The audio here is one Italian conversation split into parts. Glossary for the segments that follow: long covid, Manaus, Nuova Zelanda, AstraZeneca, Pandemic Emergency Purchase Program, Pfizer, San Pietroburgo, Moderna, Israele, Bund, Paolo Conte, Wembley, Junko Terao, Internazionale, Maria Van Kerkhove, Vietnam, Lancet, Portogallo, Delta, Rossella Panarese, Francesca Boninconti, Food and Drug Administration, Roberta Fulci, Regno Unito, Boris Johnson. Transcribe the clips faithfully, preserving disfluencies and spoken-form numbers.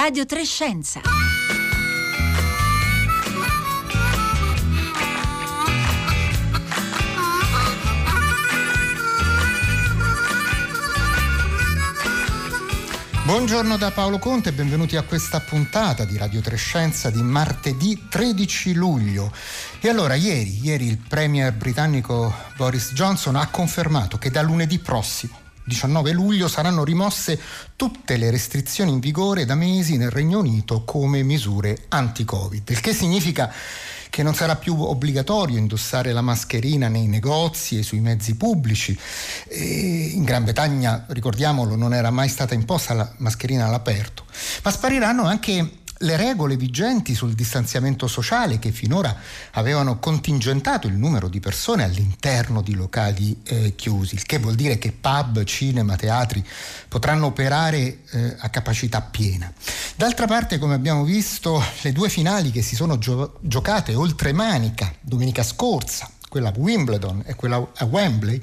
Radio tre Scienza. Buongiorno da Paolo Conte e benvenuti a questa puntata di Radio tre Scienza di martedì tredici luglio. E allora ieri, ieri il premier britannico Boris Johnson ha confermato che da lunedì prossimo diciannove luglio saranno rimosse tutte le restrizioni in vigore da mesi nel Regno Unito come misure anti-Covid, il che significa che non sarà più obbligatorio indossare la mascherina nei negozi e sui mezzi pubblici. E in Gran Bretagna, ricordiamolo, non era mai stata imposta la mascherina all'aperto, ma spariranno anche le regole vigenti sul distanziamento sociale che finora avevano contingentato il numero di persone all'interno di locali eh, chiusi, il che vuol dire che pub, cinema, teatri potranno operare eh, a capacità piena. D'altra parte, come abbiamo visto, le due finali che si sono gio- giocate oltre Manica domenica scorsa, quella a Wimbledon e quella a Wembley,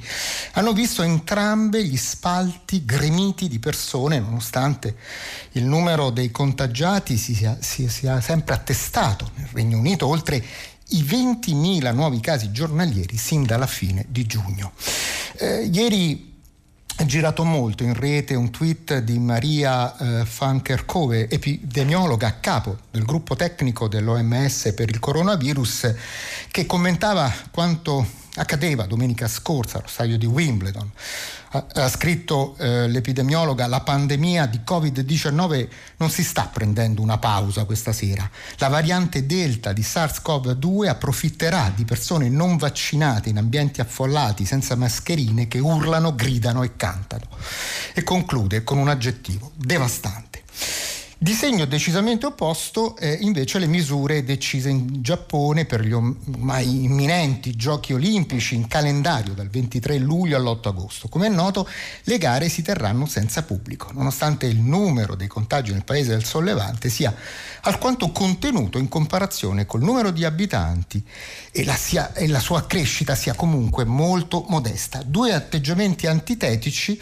hanno visto entrambe gli spalti gremiti di persone, nonostante il numero dei contagiati si sia, si sia sempre attestato nel Regno Unito oltre i ventimila nuovi casi giornalieri sin dalla fine di giugno. Eh, ieri è girato molto in rete un tweet di Maria eh, Van Kerkhove, epidemiologa a capo del gruppo tecnico dell'O M S per il coronavirus, che commentava quanto accadeva domenica scorsa allo stadio di Wimbledon. Ha, ha scritto eh, l'epidemiologa: la pandemia di covid diciannove non si sta prendendo una pausa questa sera. La variante Delta di SARS-CoV due approfitterà di persone non vaccinate in ambienti affollati senza mascherine che urlano, gridano e cantano. E conclude con un aggettivo: devastante. Disegno decisamente opposto eh, invece le misure decise in Giappone per gli ormai imminenti giochi olimpici in calendario dal ventitré luglio all'otto agosto. Come è noto, le gare si terranno senza pubblico, nonostante il numero dei contagi nel paese del Sol Levante sia alquanto contenuto in comparazione col numero di abitanti e la, sia, e la sua crescita sia comunque molto modesta. Due atteggiamenti antitetici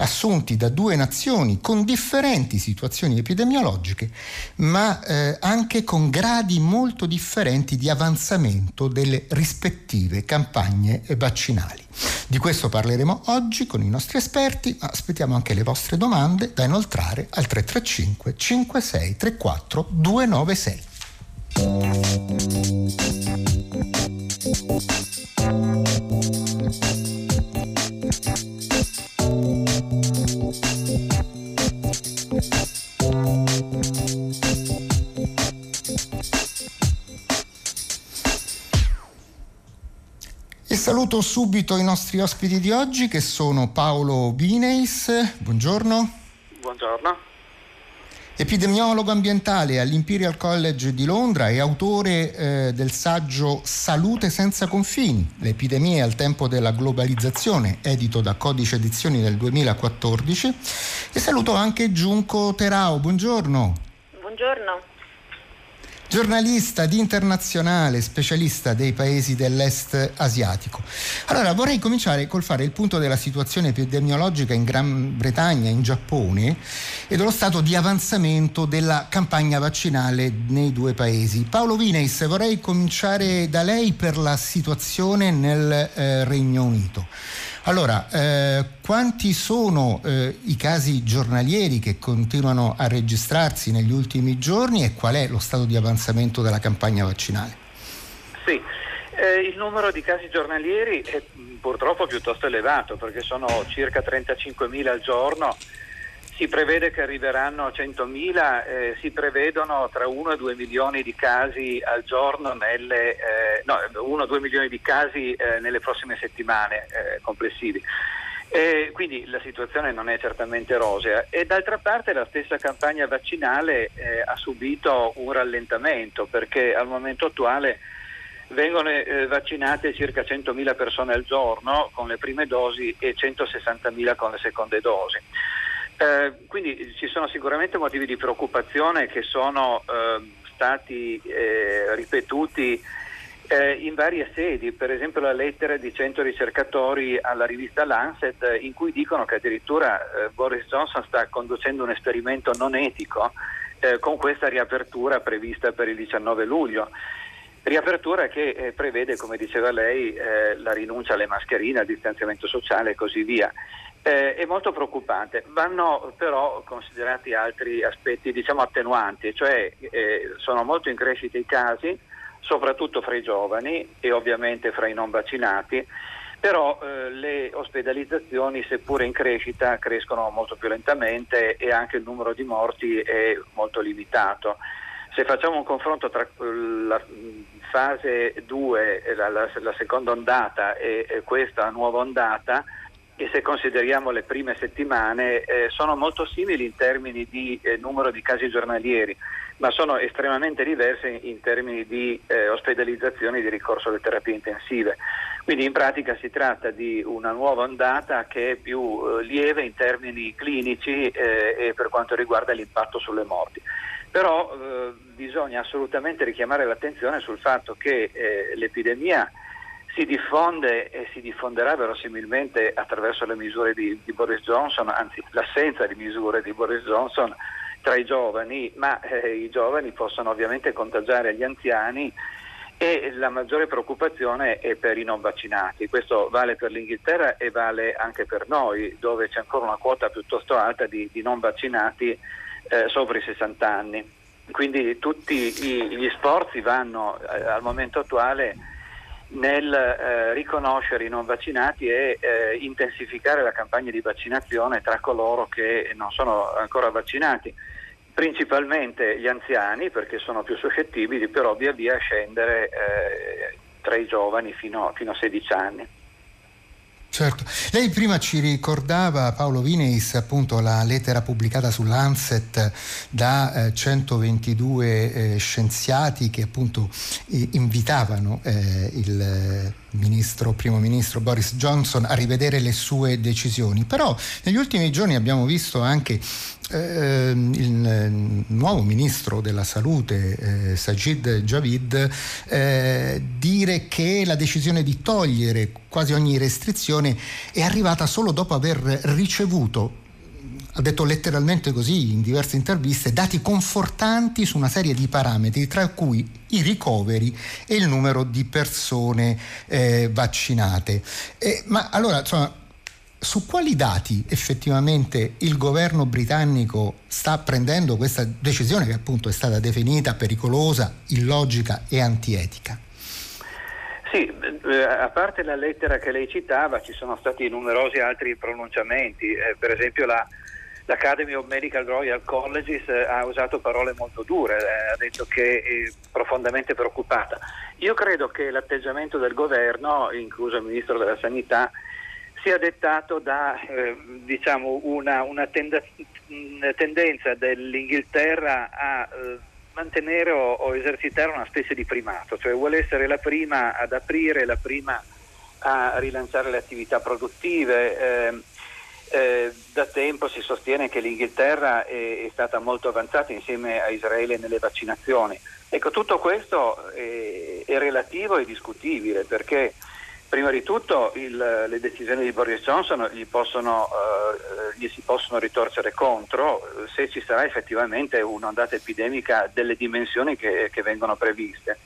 assunti da due nazioni con differenti situazioni epidemiologiche, ma eh, anche con gradi molto differenti di avanzamento delle rispettive campagne vaccinali. Di questo parleremo oggi con i nostri esperti, ma aspettiamo anche le vostre domande da inoltrare al tre tre cinque cinque sei tre quattro due nove sei. Saluto subito i nostri ospiti di oggi, che sono Paolo Vineis, buongiorno. Buongiorno. Epidemiologo ambientale all'Imperial College di Londra e autore eh, del saggio Salute senza confini, le epidemie al tempo della globalizzazione, edito da Codice Edizioni del duemilaquattordici. E saluto anche Junko Terao, buongiorno. Buongiorno. Giornalista di Internazionale, specialista dei paesi dell'est asiatico. Allora, vorrei cominciare col fare il punto della situazione epidemiologica in Gran Bretagna, in Giappone, e dello stato di avanzamento della campagna vaccinale nei due paesi. Paolo Vineis, vorrei cominciare da lei per la situazione nel eh, Regno Unito. Allora, eh, quanti sono eh, i casi giornalieri che continuano a registrarsi negli ultimi giorni e qual è lo stato di avanzamento della campagna vaccinale? Sì, eh, il numero di casi giornalieri è purtroppo piuttosto elevato, perché sono circa trentacinquemila al giorno, si prevede che arriveranno a centomila, eh, si prevedono tra uno e due milioni di casi al giorno nelle eh, no, uno a due milioni di casi eh, nelle prossime settimane eh, complessivi. Eh, quindi la situazione non è certamente rosea, e d'altra parte la stessa campagna vaccinale eh, ha subito un rallentamento, perché al momento attuale vengono eh, vaccinate circa centomila persone al giorno con le prime dosi e centosessantamila con le seconde dosi. Eh, quindi ci sono sicuramente motivi di preoccupazione che sono eh, stati eh, ripetuti eh, in varie sedi, per esempio la lettera di cento ricercatori alla rivista Lancet, eh, in cui dicono che addirittura eh, Boris Johnson sta conducendo un esperimento non etico eh, con questa riapertura prevista per il diciannove luglio. Riapertura che eh, prevede, come diceva lei, eh, la rinuncia alle mascherine, al distanziamento sociale e così via. Eh, è molto preoccupante. Vanno però considerati altri aspetti, diciamo, attenuanti, cioè eh, sono molto in crescita i casi, soprattutto fra i giovani e ovviamente fra i non vaccinati, però eh, le ospedalizzazioni, seppure in crescita, crescono molto più lentamente e anche il numero di morti è molto limitato. Se facciamo un confronto tra la fase due, la, la, la seconda ondata e, e questa nuova ondata, e se consideriamo le prime settimane, eh, sono molto simili in termini di eh, numero di casi giornalieri, ma sono estremamente diverse in, in termini di eh, ospedalizzazioni e di ricorso alle terapie intensive. Quindi in pratica si tratta di una nuova ondata che è più eh, lieve in termini clinici eh, e per quanto riguarda l'impatto sulle morti. Però eh, bisogna assolutamente richiamare l'attenzione sul fatto che eh, l'epidemia si diffonde e si diffonderà verosimilmente attraverso le misure di, di Boris Johnson, anzi l'assenza di misure di Boris Johnson tra i giovani, ma eh, i giovani possono ovviamente contagiare gli anziani e la maggiore preoccupazione è per i non vaccinati. Questo vale per l'Inghilterra e vale anche per noi, dove c'è ancora una quota piuttosto alta di, di non vaccinati Eh, sopra i sessanta anni, quindi tutti i, gli sforzi vanno eh, al momento attuale nel eh, riconoscere i non vaccinati e eh, intensificare la campagna di vaccinazione tra coloro che non sono ancora vaccinati, principalmente gli anziani, perché sono più suscettibili, però via via scendere eh, tra i giovani fino, fino a sedici anni. Certo. Lei prima ci ricordava, Paolo Vineis, appunto la lettera pubblicata su Lancet da eh, centoventidue eh, scienziati che appunto eh, invitavano eh, il ministro, primo ministro Boris Johnson a rivedere le sue decisioni. Però negli ultimi giorni abbiamo visto anche eh, il eh, nuovo ministro della salute, eh, Sajid Javid, eh, dire che la decisione di togliere quasi ogni restrizione è arrivata solo dopo aver ricevuto, ha detto letteralmente così in diverse interviste, dati confortanti su una serie di parametri, tra cui i ricoveri e il numero di persone eh, vaccinate. Eh, ma allora, insomma, su quali dati effettivamente il governo britannico sta prendendo questa decisione che appunto è stata definita pericolosa, illogica e antietica? Sì, a parte la lettera che lei citava, ci sono stati numerosi altri pronunciamenti, eh, per esempio la, l'Academy of Medical Royal Colleges eh, ha usato parole molto dure, eh, ha detto che è profondamente preoccupata. Io credo che l'atteggiamento del governo, incluso il Ministro della Sanità, sia dettato da eh, diciamo una, una tenda- tendenza dell'Inghilterra a eh, mantenere o, o esercitare una specie di primato, cioè vuole essere la prima ad aprire, la prima a rilanciare le attività produttive. Eh, eh, da tempo si sostiene che l'Inghilterra è, è stata molto avanzata insieme a Israele nelle vaccinazioni. Ecco, tutto questo è, è relativo e discutibile, perché prima di tutto il, le decisioni di Boris Johnson gli, possono, eh, gli si possono ritorcere contro se ci sarà effettivamente un'ondata epidemica delle dimensioni che, che vengono previste.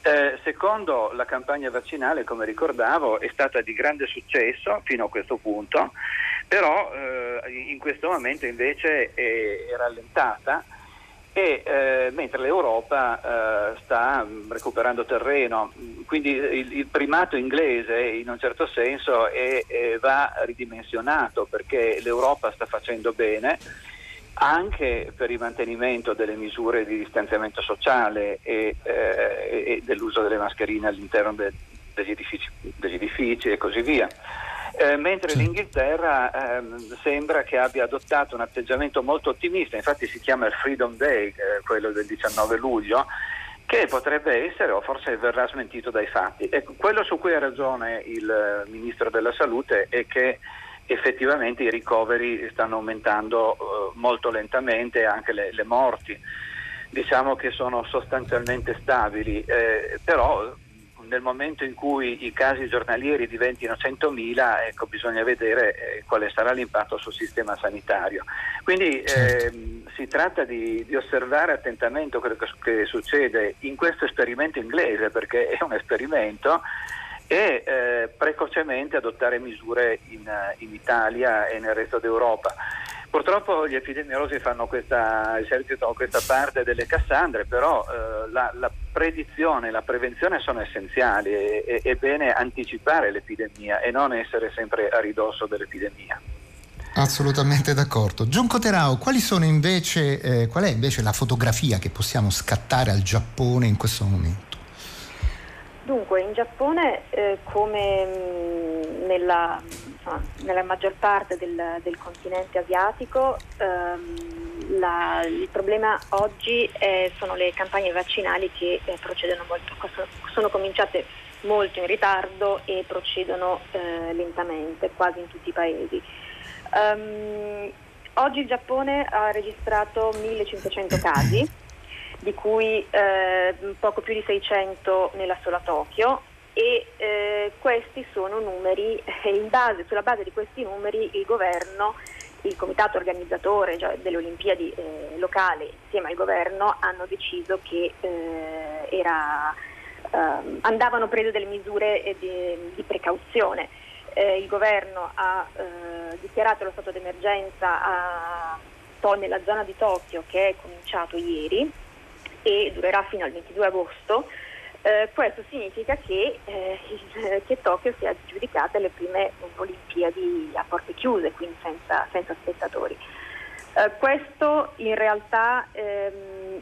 Eh, secondo, la campagna vaccinale, come ricordavo, è stata di grande successo fino a questo punto, però eh, in questo momento invece è, è rallentata, e eh, mentre l'Europa eh, sta recuperando terreno, quindi il, il primato inglese in un certo senso è, è, va ridimensionato, perché l'Europa sta facendo bene anche per il mantenimento delle misure di distanziamento sociale e, eh, e dell'uso delle mascherine all'interno de, degli, edifici, degli edifici e così via. Eh, mentre l'Inghilterra ehm, sembra che abbia adottato un atteggiamento molto ottimista, infatti si chiama il Freedom Day, eh, quello del diciannove luglio, che potrebbe essere o forse verrà smentito dai fatti. Ecco, quello su cui ha ragione il Ministro della Salute è che effettivamente i ricoveri stanno aumentando eh, molto lentamente, e anche le, le morti diciamo che sono sostanzialmente stabili, eh, però nel momento in cui i casi giornalieri diventino centomila, ecco, bisogna vedere eh, quale sarà l'impatto sul sistema sanitario. Quindi ehm, si tratta di, di osservare attentamente quello che, che succede in questo esperimento inglese, perché è un esperimento, e eh, precocemente adottare misure in, in Italia e nel resto d'Europa. Purtroppo gli epidemiologi fanno questa, esercitano questa parte delle Cassandre, però eh, la, la predizione e la prevenzione sono essenziali, e è bene anticipare l'epidemia e non essere sempre a ridosso dell'epidemia. Assolutamente d'accordo. Junko Terao, quali sono invece, eh, qual è invece la fotografia che possiamo scattare al Giappone in questo momento? Dunque, in Giappone, eh, come mh, nella, insomma, nella maggior parte del, del continente asiatico, ehm, la, il problema oggi è, sono le campagne vaccinali che eh, procedono molto, sono, sono cominciate molto in ritardo e procedono eh, lentamente, quasi in tutti i paesi. Um, oggi il Giappone ha registrato millecinquecento casi, di cui eh, poco più di seicento nella sola Tokyo, e eh, questi sono numeri, e in base, sulla base di questi numeri il governo, il comitato organizzatore cioè delle Olimpiadi eh, locali insieme al governo hanno deciso che eh, era, eh, andavano prese delle misure eh, di, di precauzione. Eh, il governo ha eh, dichiarato lo stato d'emergenza a, to- nella zona di Tokyo, che è cominciato ieri e durerà fino al ventidue agosto. Eh, questo significa che, eh, che Tokyo si è aggiudicata le prime Olimpiadi a porte chiuse, quindi senza, senza spettatori. Eh, questo in realtà ehm,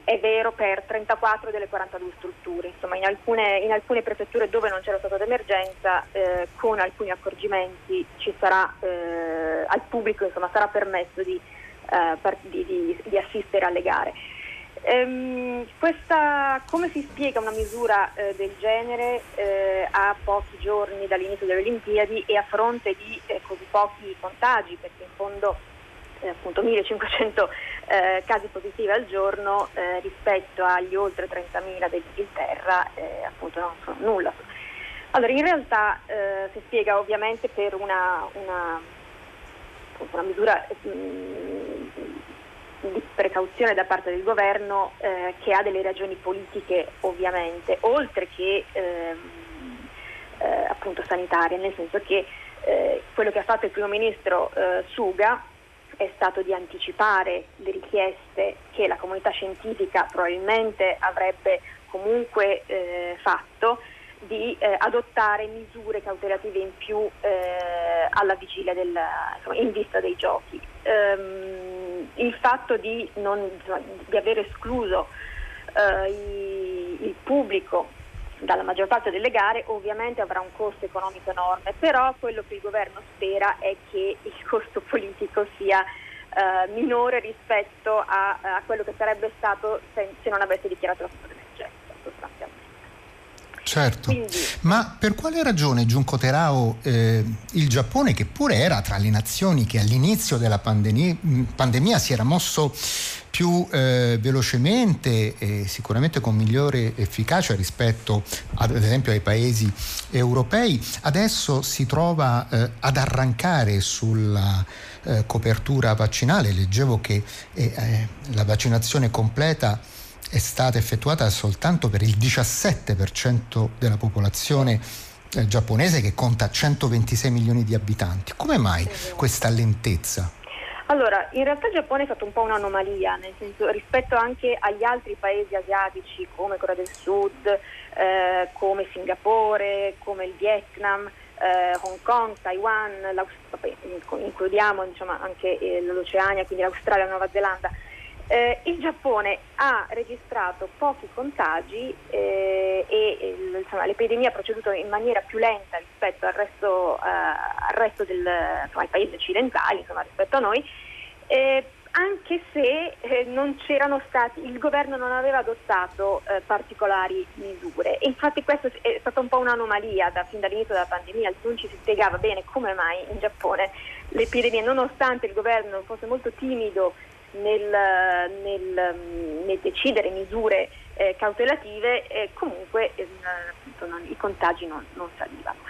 è vero per trentaquattro delle quarantadue strutture. Insomma, in alcune, in alcune prefetture dove non c'era stato d'emergenza, eh, con alcuni accorgimenti ci sarà eh, al pubblico, insomma, sarà permesso di, eh, par- di, di, di assistere alle gare. Ehm, questa, come si spiega una misura eh, del genere eh, a pochi giorni dall'inizio delle Olimpiadi e a fronte di eh, così pochi contagi, perché in fondo eh, appunto millecinquecento eh, casi positivi al giorno eh, rispetto agli oltre trentamila dell'Inghilterra eh, appunto non sono nulla. Allora, in realtà eh, si spiega ovviamente per una, una, una misura mh, di precauzione da parte del governo eh, che ha delle ragioni politiche ovviamente, oltre che ehm, eh, appunto sanitarie, nel senso che eh, quello che ha fatto il primo ministro eh, Suga è stato di anticipare le richieste che la comunità scientifica probabilmente avrebbe comunque eh, fatto, di eh, adottare misure cautelative in più eh, alla vigilia del, insomma, in vista dei giochi. Um, il fatto di, non, insomma, di aver escluso uh, i, il pubblico dalla maggior parte delle gare ovviamente avrà un costo economico enorme, però quello che il governo spera è che il costo politico sia uh, minore rispetto a, a quello che sarebbe stato se, se non avesse dichiarato la stato d'emergenza, sostanzialmente. Certo, ma per quale ragione, Junko Terao, eh, il Giappone, che pure era tra le nazioni che all'inizio della pandemia, pandemia si era mosso più eh, velocemente e sicuramente con migliore efficacia rispetto ad, ad esempio ai paesi europei, adesso si trova eh, ad arrancare sulla eh, copertura vaccinale? Leggevo che eh, eh, la vaccinazione completa è stata effettuata soltanto per il diciassette per cento della popolazione eh, giapponese, che conta centoventisei milioni di abitanti. Come mai questa lentezza? Allora, in realtà il Giappone è stato un po' un'anomalia, nel senso, rispetto anche agli altri paesi asiatici come Corea del Sud, eh, come Singapore, come il Vietnam, eh, Hong Kong, Taiwan, vabbè, includiamo diciamo, anche eh, l'Oceania, quindi l'Australia e la Nuova Zelanda. Eh, il Giappone ha registrato pochi contagi eh, e insomma, l'epidemia ha proceduto in maniera più lenta rispetto al resto, eh, al resto del, insomma, ai paesi occidentali, insomma, rispetto a noi, eh, anche se eh, non c'erano stati, il governo non aveva adottato eh, particolari misure. E infatti questo è stata un po' un'anomalia da, fin dall'inizio della pandemia, non ci si spiegava bene come mai in Giappone l'epidemia, nonostante il governo fosse molto timido Nel, nel, nel decidere misure eh, cautelative, eh, comunque eh, appunto, non, i contagi non, non salivano.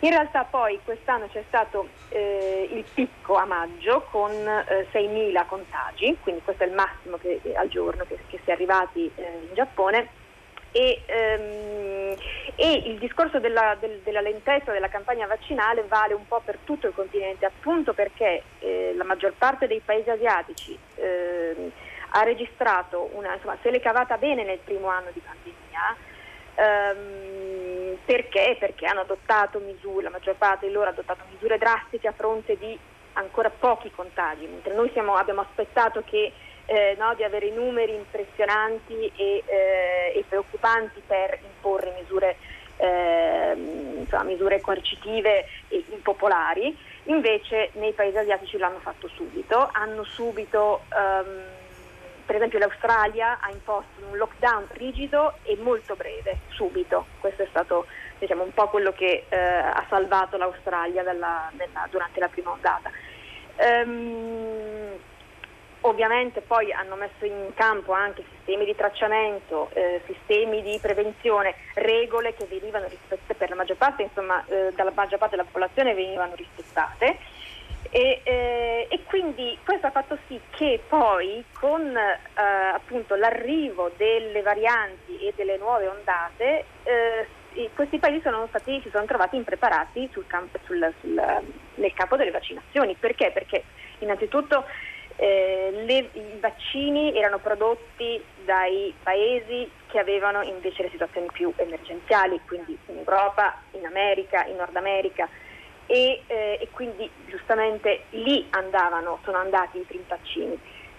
In realtà poi quest'anno c'è stato eh, il picco a maggio con eh, seimila contagi, quindi questo è il massimo che, al giorno che, che si è arrivati eh, in Giappone. E, ehm, e il discorso della, del, della lentezza della campagna vaccinale vale un po' per tutto il continente, appunto perché eh, la maggior parte dei paesi asiatici eh, ha registrato una, insomma, se l'è cavata bene nel primo anno di pandemia, ehm, perché? Perché hanno adottato misure, la maggior parte di loro ha adottato misure drastiche a fronte di ancora pochi contagi, mentre noi siamo, abbiamo aspettato che Eh, no, di avere numeri impressionanti e, eh, e preoccupanti per imporre misure, eh, insomma, misure coercitive e impopolari. Invece nei paesi asiatici l'hanno fatto subito, hanno subito, ehm, per esempio l'Australia ha imposto un lockdown rigido e molto breve, subito. Questo è stato, diciamo, un po' quello che eh, ha salvato l'Australia dalla, della, durante la prima ondata. Um, Ovviamente poi hanno messo in campo anche sistemi di tracciamento, eh, sistemi di prevenzione, regole che venivano rispettate per la maggior parte, insomma, eh, dalla maggior parte della popolazione venivano rispettate e, eh, e quindi questo ha fatto sì che poi con eh, appunto l'arrivo delle varianti e delle nuove ondate eh, questi paesi sono stati, si sono trovati impreparati sul campo, sul, sul, nel campo delle vaccinazioni. Perché? Perché innanzitutto Eh, le, i vaccini erano prodotti dai paesi che avevano invece le situazioni più emergenziali, quindi in Europa, in America, in Nord America e, eh, e quindi giustamente lì andavano, sono andati i primi vaccini.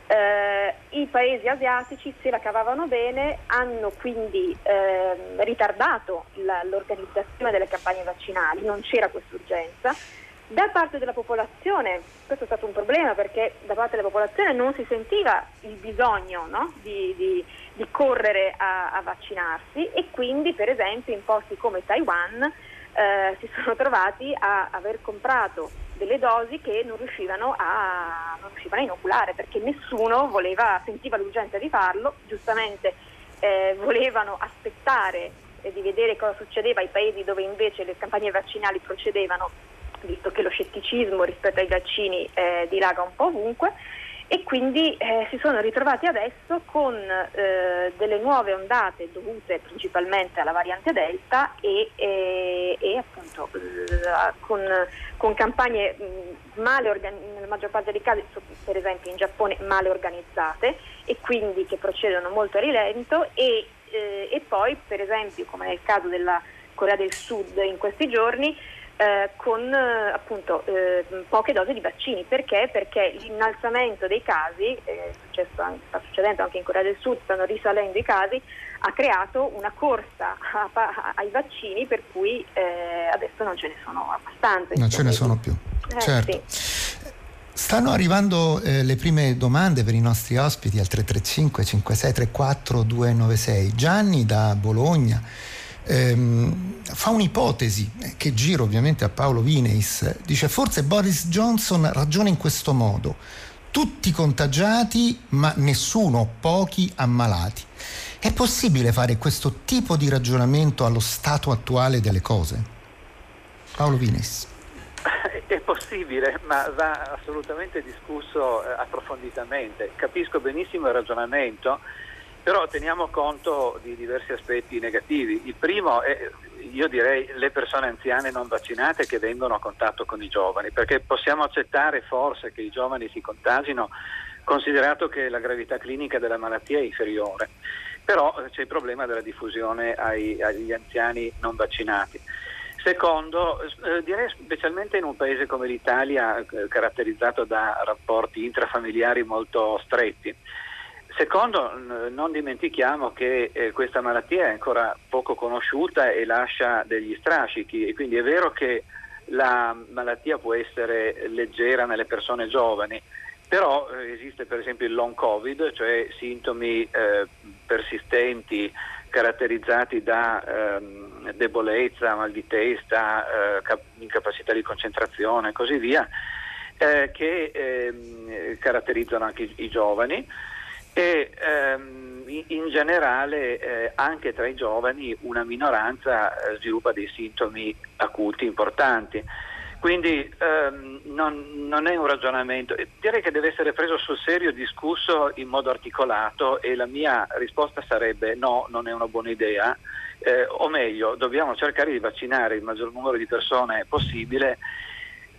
Eh, i paesi asiatici se la cavavano bene, hanno quindi eh, ritardato la, l'organizzazione delle campagne vaccinali, non c'era questa urgenza. Da parte della popolazione, questo è stato un problema perché da parte della popolazione non si sentiva il bisogno, no? di, di, di correre a, a vaccinarsi e quindi per esempio in posti come Taiwan eh, si sono trovati a aver comprato delle dosi che non riuscivano a, non riuscivano a inoculare perché nessuno voleva, sentiva l'urgenza di farlo, giustamente eh, volevano aspettare eh, di vedere cosa succedeva ai paesi dove invece le campagne vaccinali procedevano, visto che lo scetticismo rispetto ai vaccini eh, dilaga un po' ovunque e quindi eh, si sono ritrovati adesso con eh, delle nuove ondate dovute principalmente alla variante Delta e, e, e appunto eh, con, con campagne mh, male organizzate, nella maggior parte dei casi per esempio in Giappone male organizzate e quindi che procedono molto a rilento e, eh, e poi per esempio come nel caso della Corea del Sud in questi giorni Eh, con eh, appunto eh, poche dosi di vaccini. Perché? Perché l'innalzamento dei casi, eh, successo anche, sta succedendo anche in Corea del Sud, stanno risalendo i casi, ha creato una corsa a, a, ai vaccini per cui eh, adesso non ce ne sono abbastanza. Non ce ne sono più, eh, certo. Sì. Stanno arrivando eh, le prime domande per i nostri ospiti al tre tre cinque cinque sei tre quattro due nove sei. Gianni da Bologna Ehm, fa un'ipotesi eh, che giro ovviamente a Paolo Vineis, dice: forse Boris Johnson ragiona in questo modo, tutti contagiati ma nessuno, pochi ammalati. È possibile fare questo tipo di ragionamento allo stato attuale delle cose? Paolo Vineis. È possibile, ma va assolutamente discusso eh, approfonditamente. Capisco benissimo il ragionamento, però teniamo conto di diversi aspetti negativi. Il primo è, io direi, le persone anziane non vaccinate che vengono a contatto con i giovani, perché possiamo accettare forse che i giovani si contagino, considerato che la gravità clinica della malattia è inferiore. Però c'è il problema della diffusione ai, agli anziani non vaccinati. Secondo, eh, direi specialmente in un paese come l'Italia, eh, caratterizzato da rapporti intrafamiliari molto stretti. Secondo, non dimentichiamo che eh, questa malattia è ancora poco conosciuta e lascia degli strascichi, e quindi è vero che la malattia può essere leggera nelle persone giovani, però eh, esiste per esempio il long covid, cioè sintomi eh, persistenti caratterizzati da eh, debolezza, mal di testa, eh, cap- incapacità di concentrazione e così via, eh, che eh, caratterizzano anche i, i giovani. E ehm, sintomi, in generale eh, anche tra i giovani una minoranza eh, sviluppa dei sintomi acuti importanti. Quindi ehm, non, non è un ragionamento, direi che deve essere preso sul serio, discusso in modo articolato, e la mia risposta sarebbe no, non è una buona idea, eh, o meglio, dobbiamo cercare di vaccinare il maggior numero di persone possibile,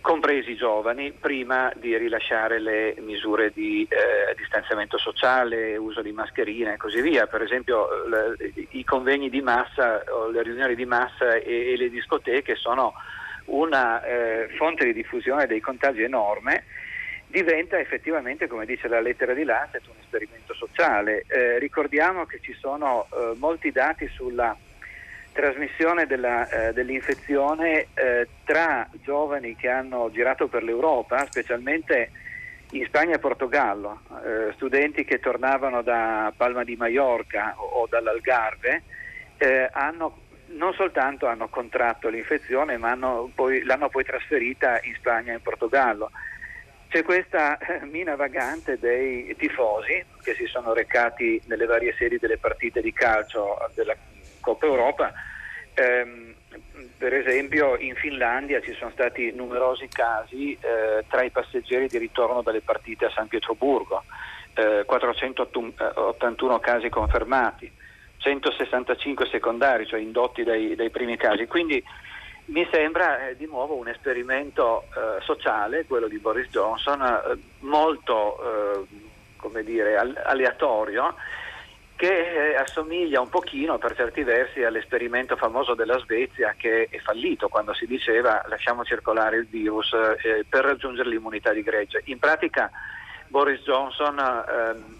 compresi i giovani, prima di rilasciare le misure di eh, distanziamento sociale, uso di mascherine e così via. Per esempio le, i convegni di massa, o le riunioni di massa e, e le discoteche sono una eh, fonte di diffusione dei contagi enorme, diventa effettivamente, come dice la lettera di Lancet, un esperimento sociale. Eh, ricordiamo che ci sono eh, molti dati sulla trasmissione della, eh, dell'infezione eh, tra giovani che hanno girato per l'Europa, specialmente in Spagna e Portogallo, eh, studenti che tornavano da Palma di Maiorca o, o dall'Algarve, eh, hanno non soltanto hanno contratto l'infezione, ma hanno poi, l'hanno poi trasferita in Spagna e in Portogallo. C'è questa mina vagante dei tifosi che si sono recati nelle varie sedi delle partite di calcio della Coppa Europa. Ehm, per esempio in Finlandia ci sono stati numerosi casi eh, tra i passeggeri di ritorno dalle partite a San Pietroburgo, eh, quattrocentottantuno casi confermati, centosessantacinque secondari, cioè indotti dai, dai primi casi. Quindi mi sembra eh, di nuovo un esperimento eh, sociale, quello di Boris Johnson, eh, molto eh, come dire, aleatorio, che eh, assomiglia un pochino per certi versi all'esperimento famoso della Svezia, che è fallito quando si diceva lasciamo circolare il virus eh, per raggiungere l'immunità di gregge. In pratica Boris Johnson eh,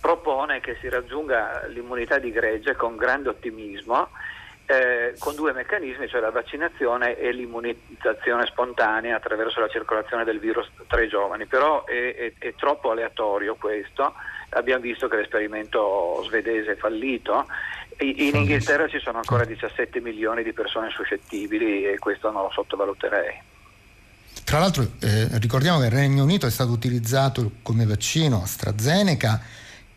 propone che si raggiunga l'immunità di gregge con grande ottimismo, eh, con due meccanismi, cioè la vaccinazione e l'immunizzazione spontanea attraverso la circolazione del virus tra i giovani. Però è, è, è troppo aleatorio questo, abbiamo visto che l'esperimento svedese è fallito, I, in Inghilterra ci sono ancora diciassette milioni di persone suscettibili, e questo non lo sottovaluterei. Tra l'altro eh, ricordiamo che il Regno Unito è stato utilizzato come vaccino AstraZeneca,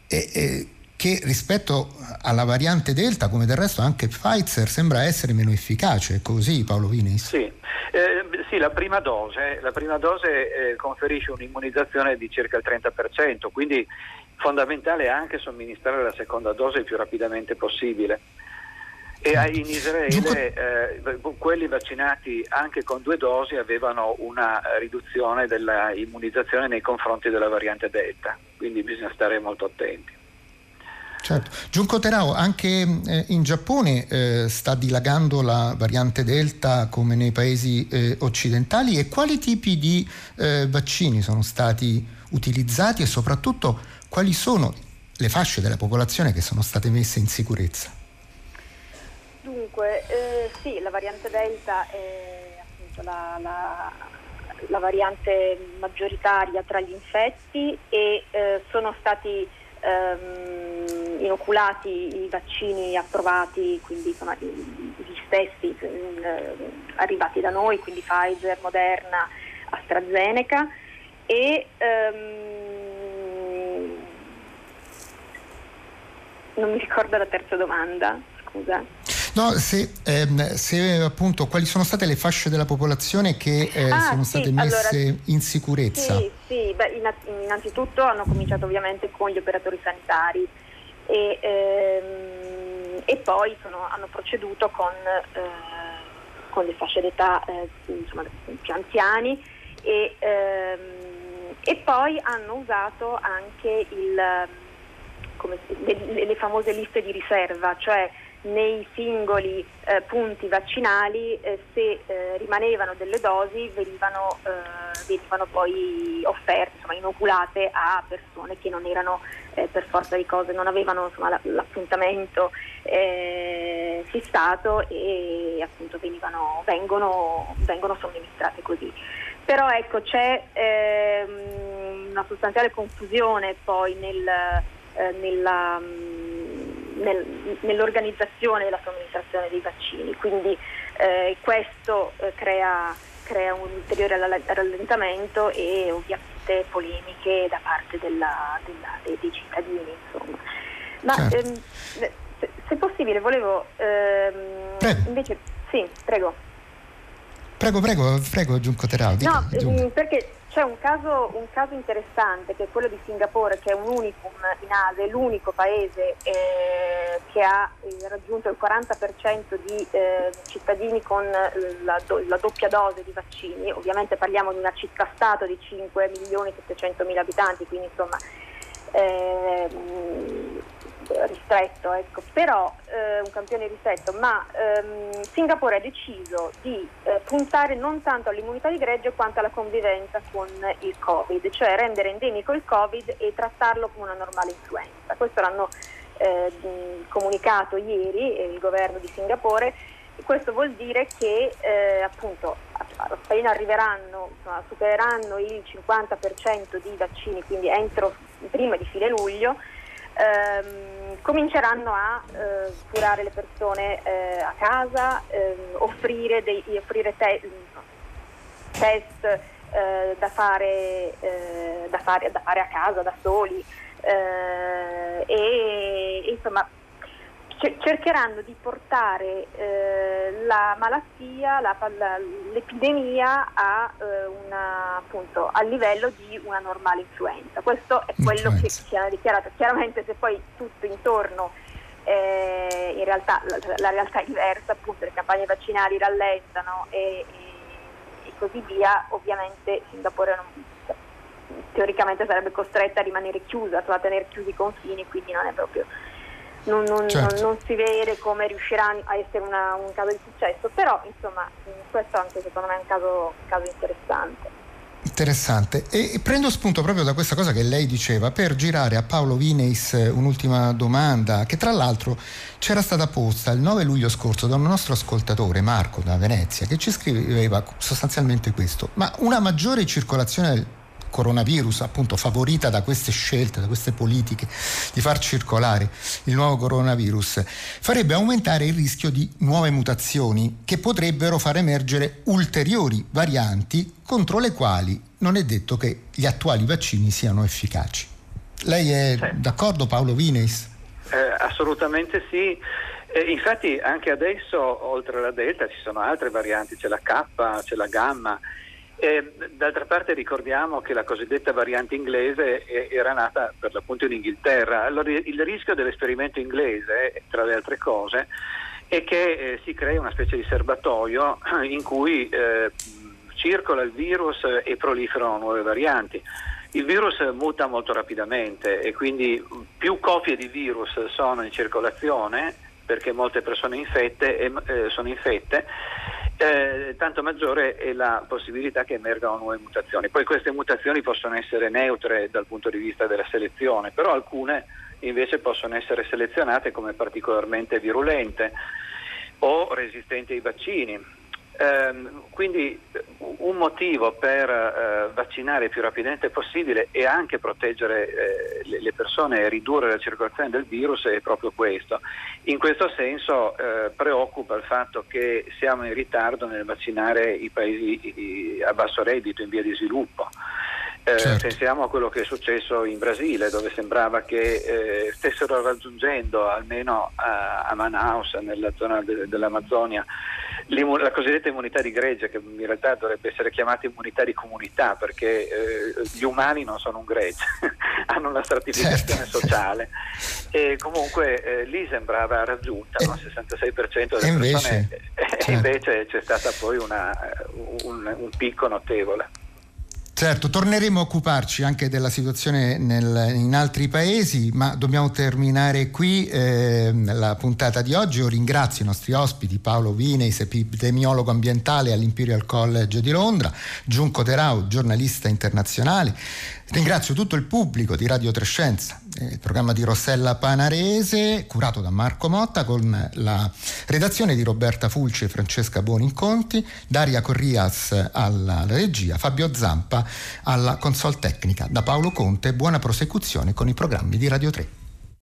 e, e che rispetto alla variante Delta, come del resto anche Pfizer, sembra essere meno efficace. Così, Paolo Vineis? Sì, eh, sì la prima dose, la prima dose eh, conferisce un'immunizzazione di circa il trenta per cento, quindi fondamentale è anche somministrare la seconda dose il più rapidamente possibile. E in Israele eh, quelli vaccinati anche con due dosi avevano una riduzione della immunizzazione nei confronti della variante Delta, quindi bisogna stare molto attenti. Certo. Junko Terao, anche eh, in Giappone eh, sta dilagando la variante Delta come nei paesi eh, occidentali, e quali tipi di eh, vaccini sono stati utilizzati, e soprattutto quali sono le fasce della popolazione che sono state messe in sicurezza? Dunque, eh, sì, la variante Delta è appunto la, la, la variante maggioritaria tra gli infetti, e eh, sono stati ehm, inoculati i vaccini approvati, quindi insomma, gli stessi eh, arrivati da noi, quindi Pfizer, Moderna, AstraZeneca, e ehm, non mi ricordo la terza domanda, scusa. No, se, ehm, se appunto quali sono state le fasce della popolazione che eh, ah, sono state sì, messe allora, in sicurezza? Sì, sì beh, innanzitutto hanno cominciato ovviamente con gli operatori sanitari, e, ehm, e poi sono, hanno proceduto con, eh, con le fasce d'età eh, insomma, più anziani, e, ehm, e poi hanno usato anche il, come, le, le famose liste di riserva, cioè nei singoli eh, punti vaccinali eh, se eh, rimanevano delle dosi venivano, eh, venivano poi offerte, insomma inoculate a persone che non erano eh, per forza di cose, non avevano insomma la, l'appuntamento eh, fissato, e appunto venivano, vengono, vengono somministrate così. Però ecco, c'è ehm, una sostanziale confusione poi nel, eh, nella nell'organizzazione della somministrazione dei vaccini, quindi eh, questo eh, crea, crea un ulteriore rallentamento e ovviamente polemiche da parte della, della, dei, dei cittadini, insomma. Ma certo. ehm, se, se possibile volevo ehm, prego. invece sì, prego. Prego, prego, prego Junko Terao. No, ehm, perché c'è un caso, un caso interessante che è quello di Singapore, che è un unicum in Asia, è l'unico paese eh, che ha eh, raggiunto il quaranta per cento di eh, cittadini con la, do, la doppia dose di vaccini. Ovviamente parliamo di una città-stato di cinque milioni settecentomila abitanti, quindi insomma eh, ristretto, ecco, però eh, un campione ristretto, ma ehm, Singapore ha deciso di eh, puntare non tanto all'immunità di gregge quanto alla convivenza con il Covid, cioè rendere endemico il Covid e trattarlo come una normale influenza. Questo l'hanno eh, comunicato ieri il governo di Singapore. Questo vuol dire che eh, appunto appena arriveranno, insomma, supereranno il cinquanta per cento di vaccini, quindi entro prima di fine luglio, Ehm, cominceranno a eh, curare le persone eh, a casa, ehm, offrire, dei, offrire te- test eh, da, fare, eh, da, fare, da fare a casa da soli eh, e insomma c- cercheranno di portare eh, la malattia, la, la, l'epidemia a, eh, una, appunto, a livello di una normale influenza. Questo è quello che si era dichiarato. Chiaramente se poi tutto intorno, eh, in realtà la, la realtà è diversa, appunto le campagne vaccinali rallentano e, e, e così via, ovviamente Singapore non, teoricamente sarebbe costretta a rimanere chiusa, a tenere chiusi i confini, quindi non è proprio... Non, non, certo. non, non si vede come riuscirà a essere una, un caso di successo, però insomma questo anche secondo me è un caso, un caso interessante. Interessante, e prendo spunto proprio da questa cosa che lei diceva per girare a Paolo Vineis un'ultima domanda che tra l'altro c'era stata posta il nove luglio scorso da un nostro ascoltatore, Marco da Venezia, che ci scriveva sostanzialmente questo: ma una maggiore circolazione del coronavirus, appunto favorita da queste scelte, da queste politiche di far circolare il nuovo coronavirus, farebbe aumentare il rischio di nuove mutazioni che potrebbero far emergere ulteriori varianti contro le quali non è detto che gli attuali vaccini siano efficaci. Lei è sì. d'accordo, Paolo Vineis? Eh, assolutamente sì. Eh, infatti anche adesso, oltre alla Delta, ci sono altre varianti, c'è la K, c'è la Gamma. E d'altra parte ricordiamo che la cosiddetta variante inglese era nata per l'appunto in Inghilterra. Allora il rischio dell'esperimento inglese, tra le altre cose, è che eh, si crea una specie di serbatoio in cui eh, circola il virus e proliferano nuove varianti. Il virus muta molto rapidamente e quindi più copie di virus sono in circolazione, perché molte persone infette eh, sono infette, Eh, tanto maggiore è la possibilità che emergano nuove mutazioni. Poi queste mutazioni possono essere neutre dal punto di vista della selezione, però alcune invece possono essere selezionate come particolarmente virulente o resistenti ai vaccini. Eh, quindi un motivo per eh, vaccinare il più rapidamente possibile e anche proteggere eh, le persone e ridurre la circolazione del virus è proprio questo. In questo senso eh, preoccupa il fatto che siamo in ritardo nel vaccinare i paesi i, a basso reddito in via di sviluppo. Eh, certo. Pensiamo a quello che è successo in Brasile, dove sembrava che eh, stessero raggiungendo almeno a, a Manaus, nella zona de, dell'Amazzonia, la cosiddetta immunità di gregge, che in realtà dovrebbe essere chiamata immunità di comunità, perché eh, gli umani non sono un gregge, hanno una stratificazione certo. sociale, e comunque eh, lì sembrava raggiunta il no? sessantasei per cento delle invece, persone certo. e invece c'è stata poi una, un, un picco notevole. Certo, torneremo a occuparci anche della situazione nel, in altri paesi, ma dobbiamo terminare qui eh, la puntata di oggi. Io ringrazio i nostri ospiti, Paolo Vineis, epidemiologo ambientale all'Imperial College di Londra, Junko Terao, giornalista internazionale. Ringrazio tutto il pubblico di Radio tre Scienza, il programma di Rossella Panarese, curato da Marco Motta, con la redazione di Roberta Fulci e Francesca Boninconti, Daria Corrias alla regia, Fabio Zampa alla console tecnica. Da Paolo Conte, buona prosecuzione con i programmi di Radio tre.